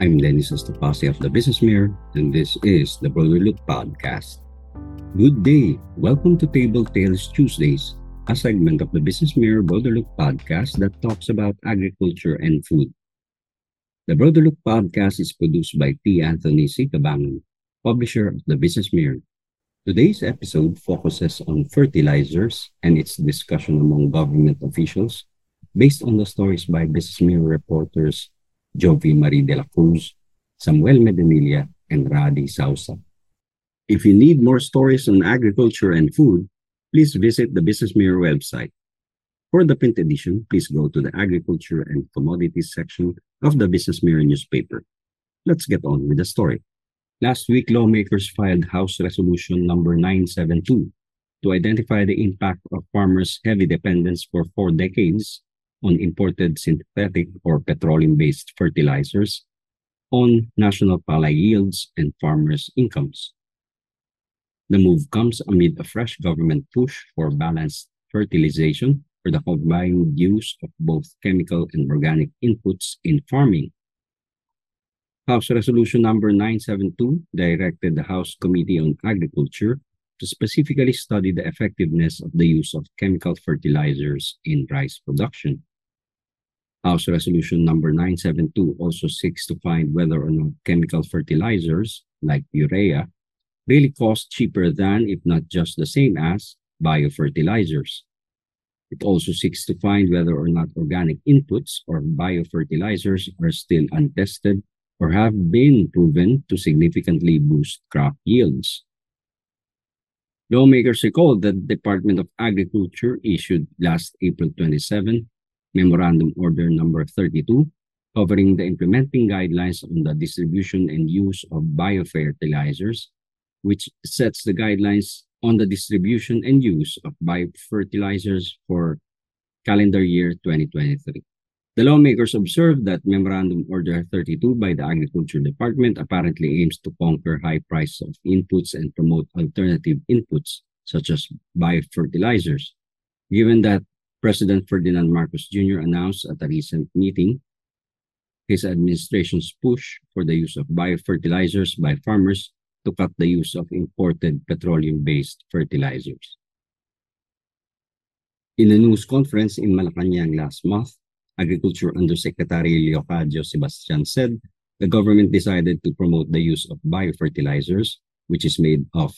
I'm Dennis Estopase of The Business Mirror, and this is The Broader Look Podcast. Good day! Welcome to Table Tales Tuesdays, a segment of The Business Mirror Broader Look Podcast that talks about agriculture and food. The Broader Look Podcast is produced by T. Anthony C. Cabangon, publisher of The Business Mirror. Today's episode focuses on fertilizers and its discussion among government officials based on the stories by Business Mirror reporters Jovi Marie de la Cruz, Samuel Medanilla, and Radi Sousa. If you need more stories on agriculture and food, please visit the Business Mirror website. For the print edition, please go to the Agriculture and Commodities section of the Business Mirror newspaper. Let's get on with the story. Last week, lawmakers filed House Resolution No. 972 to identify the impact of farmers' heavy dependence for 4 decades on imported synthetic or petroleum-based fertilizers, on national palay yields and farmers' incomes. The move comes amid a fresh government push for balanced fertilization for the combined use of both chemical and organic inputs in farming. House Resolution No. 972 directed the House Committee on Agriculture to specifically study the effectiveness of the use of chemical fertilizers in rice production. House Resolution No. 972 also seeks to find whether or not chemical fertilizers, like urea, really cost cheaper than, if not just the same as, biofertilizers. It also seeks to find whether or not organic inputs or biofertilizers are still untested or have been proven to significantly boost crop yields. Lawmakers recalled that the Department of Agriculture issued last April 27 Memorandum Order number 32, covering the implementing guidelines on the distribution and use of biofertilizers, which sets the guidelines on the distribution and use of biofertilizers for calendar year 2023. The lawmakers observed that Memorandum Order 32 by the Agriculture Department apparently aims to conquer high prices of inputs and promote alternative inputs, such as biofertilizers, given that President Ferdinand Marcos Jr. announced at a recent meeting his administration's push for the use of biofertilizers by farmers to cut the use of imported petroleum-based fertilizers. In a news conference in Malacañang last month, Agriculture Undersecretary Leocadio Sebastian said the government decided to promote the use of biofertilizers, which is made of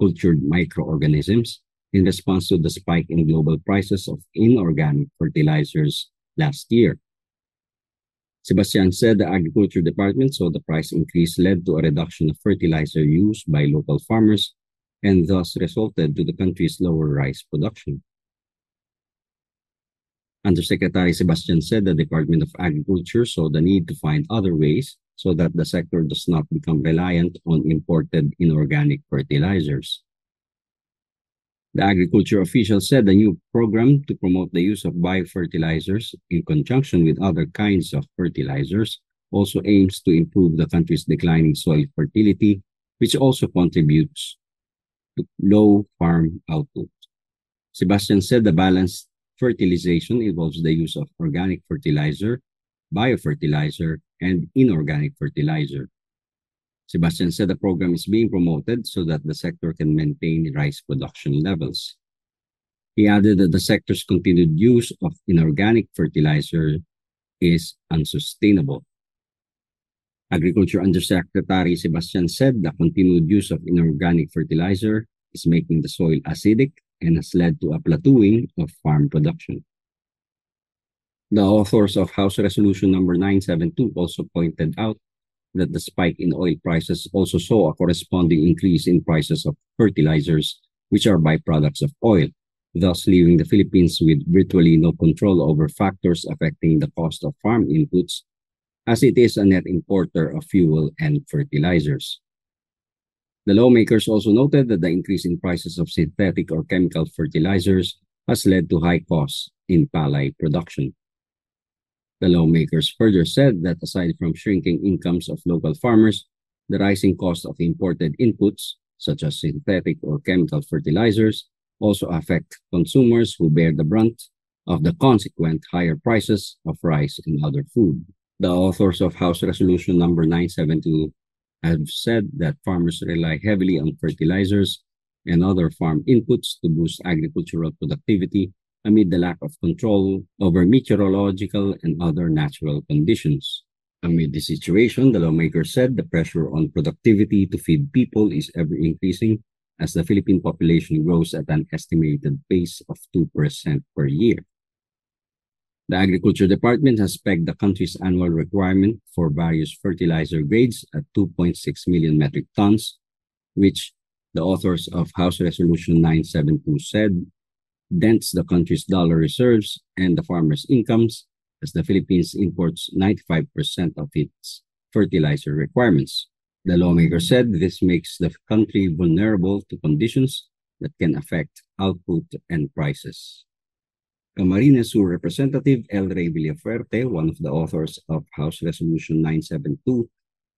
cultured microorganisms, in response to the spike in global prices of inorganic fertilizers last year. Sebastian said the Agriculture Department saw the price increase led to a reduction of fertilizer use by local farmers and thus resulted to the country's lower rice production. Undersecretary Sebastian said the Department of Agriculture saw the need to find other ways so that the sector does not become reliant on imported inorganic fertilizers. The agriculture official said the new program to promote the use of biofertilizers in conjunction with other kinds of fertilizers also aims to improve the country's declining soil fertility, which also contributes to low farm output. Sebastian said the balanced fertilization involves the use of organic fertilizer, biofertilizer, and inorganic fertilizer. Sebastian said the program is being promoted so that the sector can maintain rice production levels. He added that the sector's continued use of inorganic fertilizer is unsustainable. Agriculture Undersecretary Sebastian said the continued use of inorganic fertilizer is making the soil acidic and has led to a plateauing of farm production. The authors of House Resolution No. 972 also pointed out that the spike in oil prices also saw a corresponding increase in prices of fertilizers, which are byproducts of oil, thus leaving the Philippines with virtually no control over factors affecting the cost of farm inputs, as it is a net importer of fuel and fertilizers. The lawmakers also noted that the increase in prices of synthetic or chemical fertilizers has led to high costs in palay production. The lawmakers further said that aside from shrinking incomes of local farmers, the rising cost of imported inputs, such as synthetic or chemical fertilizers, also affect consumers who bear the brunt of the consequent higher prices of rice and other food. The authors of House Resolution No. 972 have said that farmers rely heavily on fertilizers and other farm inputs to boost agricultural productivity amid the lack of control over meteorological and other natural conditions. Amid this situation, the lawmaker said the pressure on productivity to feed people is ever increasing as the Philippine population grows at an estimated pace of 2% per year. The Agriculture Department has pegged the country's annual requirement for various fertilizer grades at 2.6 million metric tons, which the authors of House Resolution 972 said dents the country's dollar reserves and the farmers' incomes, as the Philippines imports 95% of its fertilizer requirements. The lawmaker said this makes the country vulnerable to conditions that can affect output and prices. Camarines Sur Representative LRay Villafuerte, one of the authors of House Resolution 972,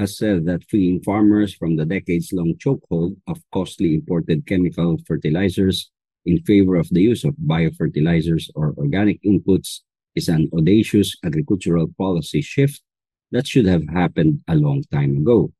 has said that freeing farmers from the decades-long chokehold of costly imported chemical fertilizers in favor of the use of biofertilizers or organic inputs is an audacious agricultural policy shift that should have happened a long time ago.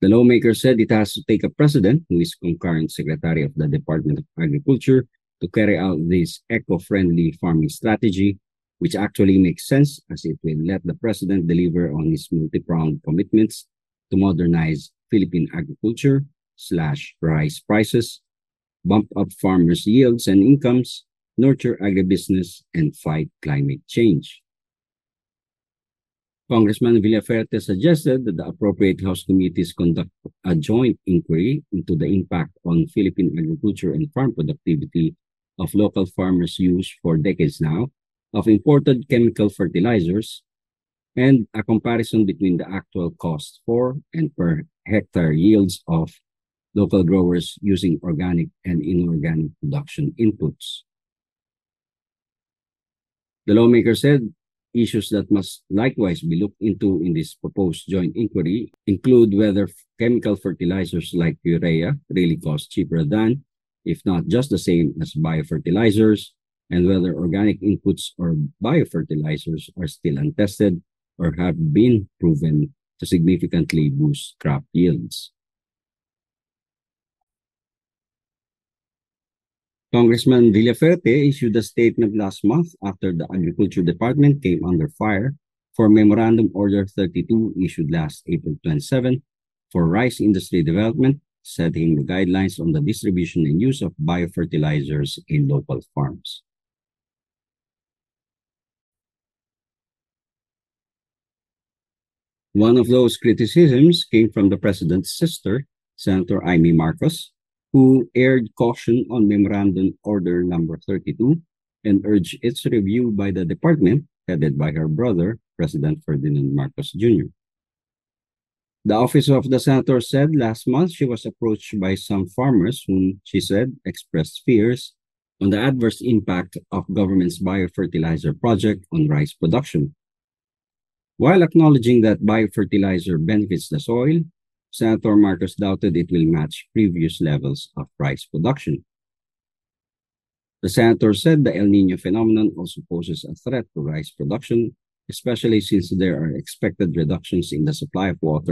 The lawmaker said it has to take a president, who is concurrent secretary of the Department of Agriculture, to carry out this eco-friendly farming strategy, which actually makes sense as it will let the president deliver on his multi-pronged commitments to modernize Philippine agriculture, /rise prices, bump up farmers' yields and incomes, nurture agribusiness, and fight climate change. Congressman Villafuerte suggested that the appropriate House committees conduct a joint inquiry into the impact on Philippine agriculture and farm productivity of local farmers' use for decades now of imported chemical fertilizers, and a comparison between the actual cost for and per hectare yields of local growers using organic and inorganic production inputs. The lawmaker said issues that must likewise be looked into in this proposed joint inquiry include whether chemical fertilizers like urea really cost cheaper than, if not just the same as, biofertilizers, and whether organic inputs or biofertilizers are still untested or have been proven to significantly boost crop yields. Congressman Villafuerte issued a statement last month after the Agriculture Department came under fire for Memorandum Order 32 issued last April 27 for rice industry development, setting the guidelines on the distribution and use of biofertilizers in local farms. One of those criticisms came from the president's sister, Senator Imee Marcos, who aired caution on Memorandum Order number 32 and urged its review by the department, headed by her brother, President Ferdinand Marcos Jr. The office of the senator said last month she was approached by some farmers whom, she said, expressed fears on the adverse impact of government's biofertilizer project on rice production. While acknowledging that biofertilizer benefits the soil, Senator Marcos doubted it will match previous levels of rice production. The senator said the El Nino phenomenon also poses a threat to rice production, especially since there are expected reductions in the supply of water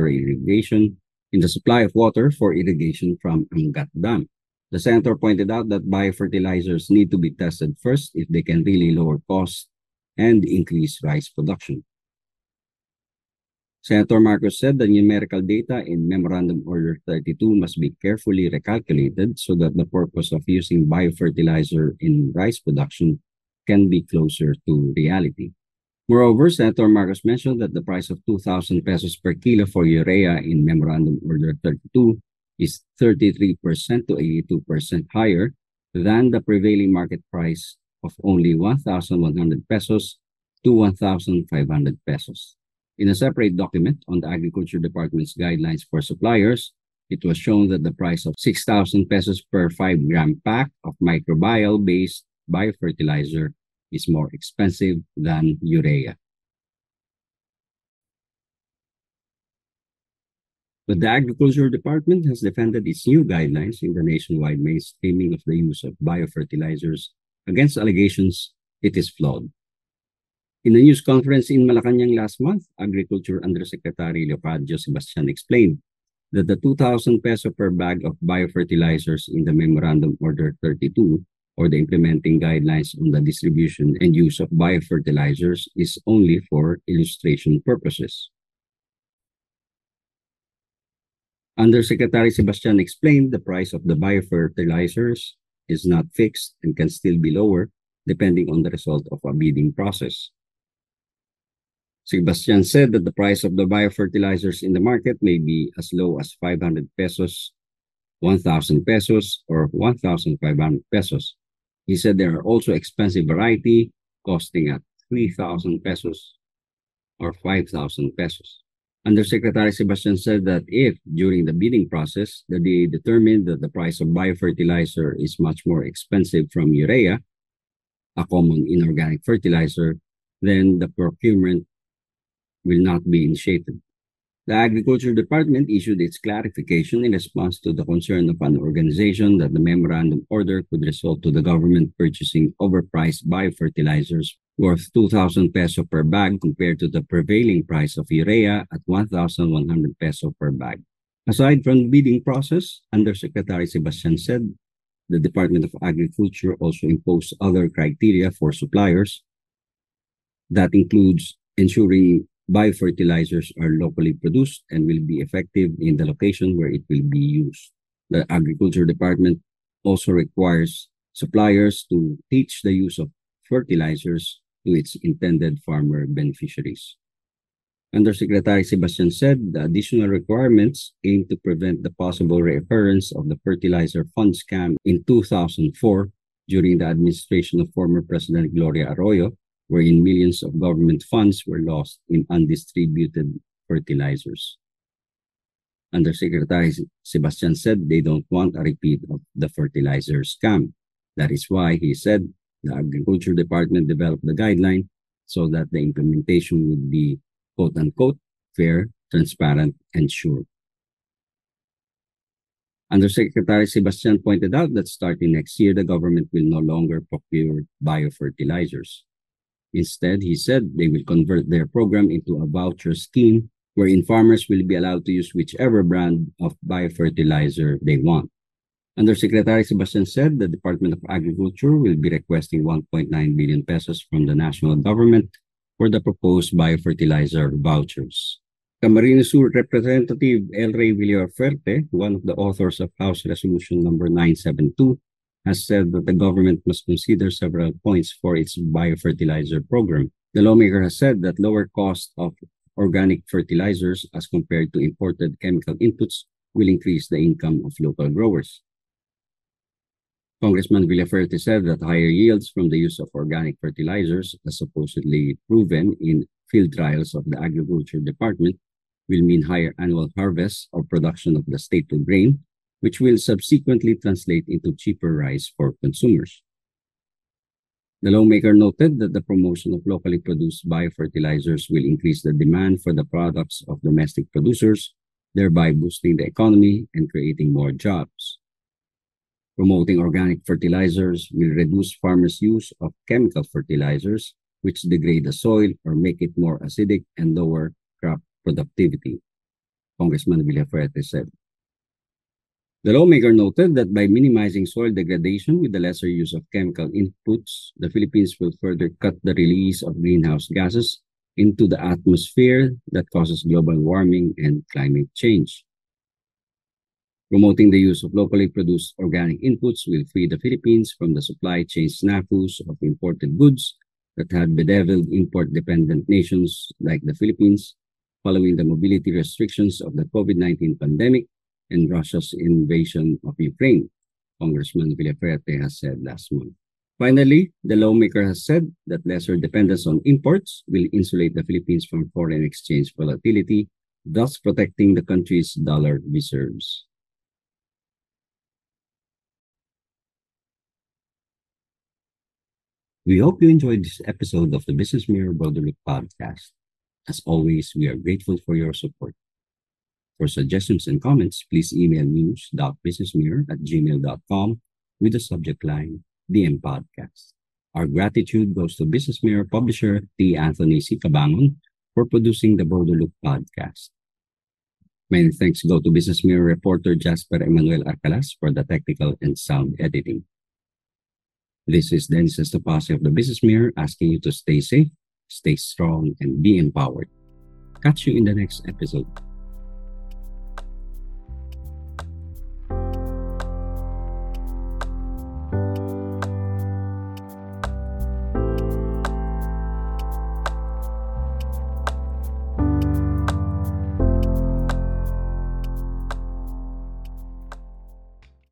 for irrigation from Angat Dam. The senator pointed out that biofertilizers need to be tested first if they can really lower costs and increase rice production. Senator Marcos said the numerical data in Memorandum Order 32 must be carefully recalculated so that the purpose of using biofertilizer in rice production can be closer to reality. Moreover, Senator Marcos mentioned that the price of 2,000 pesos per kilo for urea in Memorandum Order 32 is 33% to 82% higher than the prevailing market price of only 1,100 pesos to 1,500 pesos. In a separate document on the Agriculture Department's guidelines for suppliers, it was shown that the price of 6,000 pesos per 5-gram pack of microbial-based biofertilizer is more expensive than urea. But the Agriculture Department has defended its new guidelines in the nationwide mainstreaming of the use of biofertilizers against allegations it is flawed. In a news conference in Malacañang last month, Agriculture Undersecretary Leocadio Sebastian explained that the 2,000 peso per bag of biofertilizers in the Memorandum Order 32, or the Implementing Guidelines on the Distribution and Use of Biofertilizers, is only for illustration purposes. Undersecretary Sebastian explained the price of the biofertilizers is not fixed and can still be lower depending on the result of a bidding process. Sebastian said that the price of the biofertilizers in the market may be as low as 500 pesos, 1,000 pesos, or 1,500 pesos. He said there are also expensive variety costing at 3,000 pesos or 5,000 pesos. Undersecretary Sebastian said that if, during the bidding process, the DA determined that the price of biofertilizer is much more expensive from urea, a common inorganic fertilizer, then the procurement will not be initiated. The Agriculture Department issued its clarification in response to the concern of an organization that the memorandum order could result to the government purchasing overpriced biofertilizers worth 2,000 peso per bag compared to the prevailing price of urea at 1,100 peso per bag. Aside from the bidding process, Undersecretary Sebastian said the Department of Agriculture also imposed other criteria for suppliers. That includes ensuring biofertilizers are locally produced and will be effective in the location where it will be used. The Agriculture Department also requires suppliers to teach the use of fertilizers to its intended farmer beneficiaries. Undersecretary Sebastian said the additional requirements aim to prevent the possible reoccurrence of the fertilizer fund scam in 2004 during the administration of former President Gloria Arroyo, wherein millions of government funds were lost in undistributed fertilizers. Undersecretary Sebastian said they don't want a repeat of the fertilizer scam. That is why, he said, the Agriculture Department developed the guideline so that the implementation would be, quote-unquote, fair, transparent, and sure. Undersecretary Sebastian pointed out that starting next year, the government will no longer procure biofertilizers. Instead, he said they will convert their program into a voucher scheme wherein farmers will be allowed to use whichever brand of biofertilizer they want. Undersecretary Sebastian said the Department of Agriculture will be requesting 1.9 billion pesos from the national government for the proposed biofertilizer vouchers. Camarines Sur Representative LRay Villafuerte, one of the authors of House Resolution No. 972, has said that the government must consider several points for its biofertilizer program. The lawmaker has said that lower cost of organic fertilizers as compared to imported chemical inputs will increase the income of local growers. Congressman Villafuerte said that higher yields from the use of organic fertilizers, as supposedly proven in field trials of the Agriculture Department, will mean higher annual harvests or production of the staple grain, which will subsequently translate into cheaper rice for consumers. The lawmaker noted that the promotion of locally produced biofertilizers will increase the demand for the products of domestic producers, thereby boosting the economy and creating more jobs. Promoting organic fertilizers will reduce farmers' use of chemical fertilizers, which degrade the soil or make it more acidic and lower crop productivity, Congressman Villafuerte said. The lawmaker noted that by minimizing soil degradation with the lesser use of chemical inputs, the Philippines will further cut the release of greenhouse gases into the atmosphere that causes global warming and climate change. Promoting the use of locally produced organic inputs will free the Philippines from the supply chain snafus of imported goods that had bedeviled import-dependent nations like the Philippines following the mobility restrictions of the COVID-19 pandemic and Russia's invasion of Ukraine, Congressman Villafuerte has said last month. Finally, the lawmaker has said that lesser dependence on imports will insulate the Philippines from foreign exchange volatility, thus protecting the country's dollar reserves. We hope you enjoyed this episode of the Business Mirror Broader Look podcast. As always, we are grateful for your support. For suggestions and comments, please email news.businessmirror@gmail.com with the subject line, DM Podcast. Our gratitude goes to Business Mirror publisher T. Anthony C. Cabangon for producing the Broader Look podcast. Many thanks go to Business Mirror reporter Jasper Emanuel Arcalas for the technical and sound editing. This is Dennis Estopase of the Business Mirror asking you to stay safe, stay strong, and be empowered. Catch you in the next episode.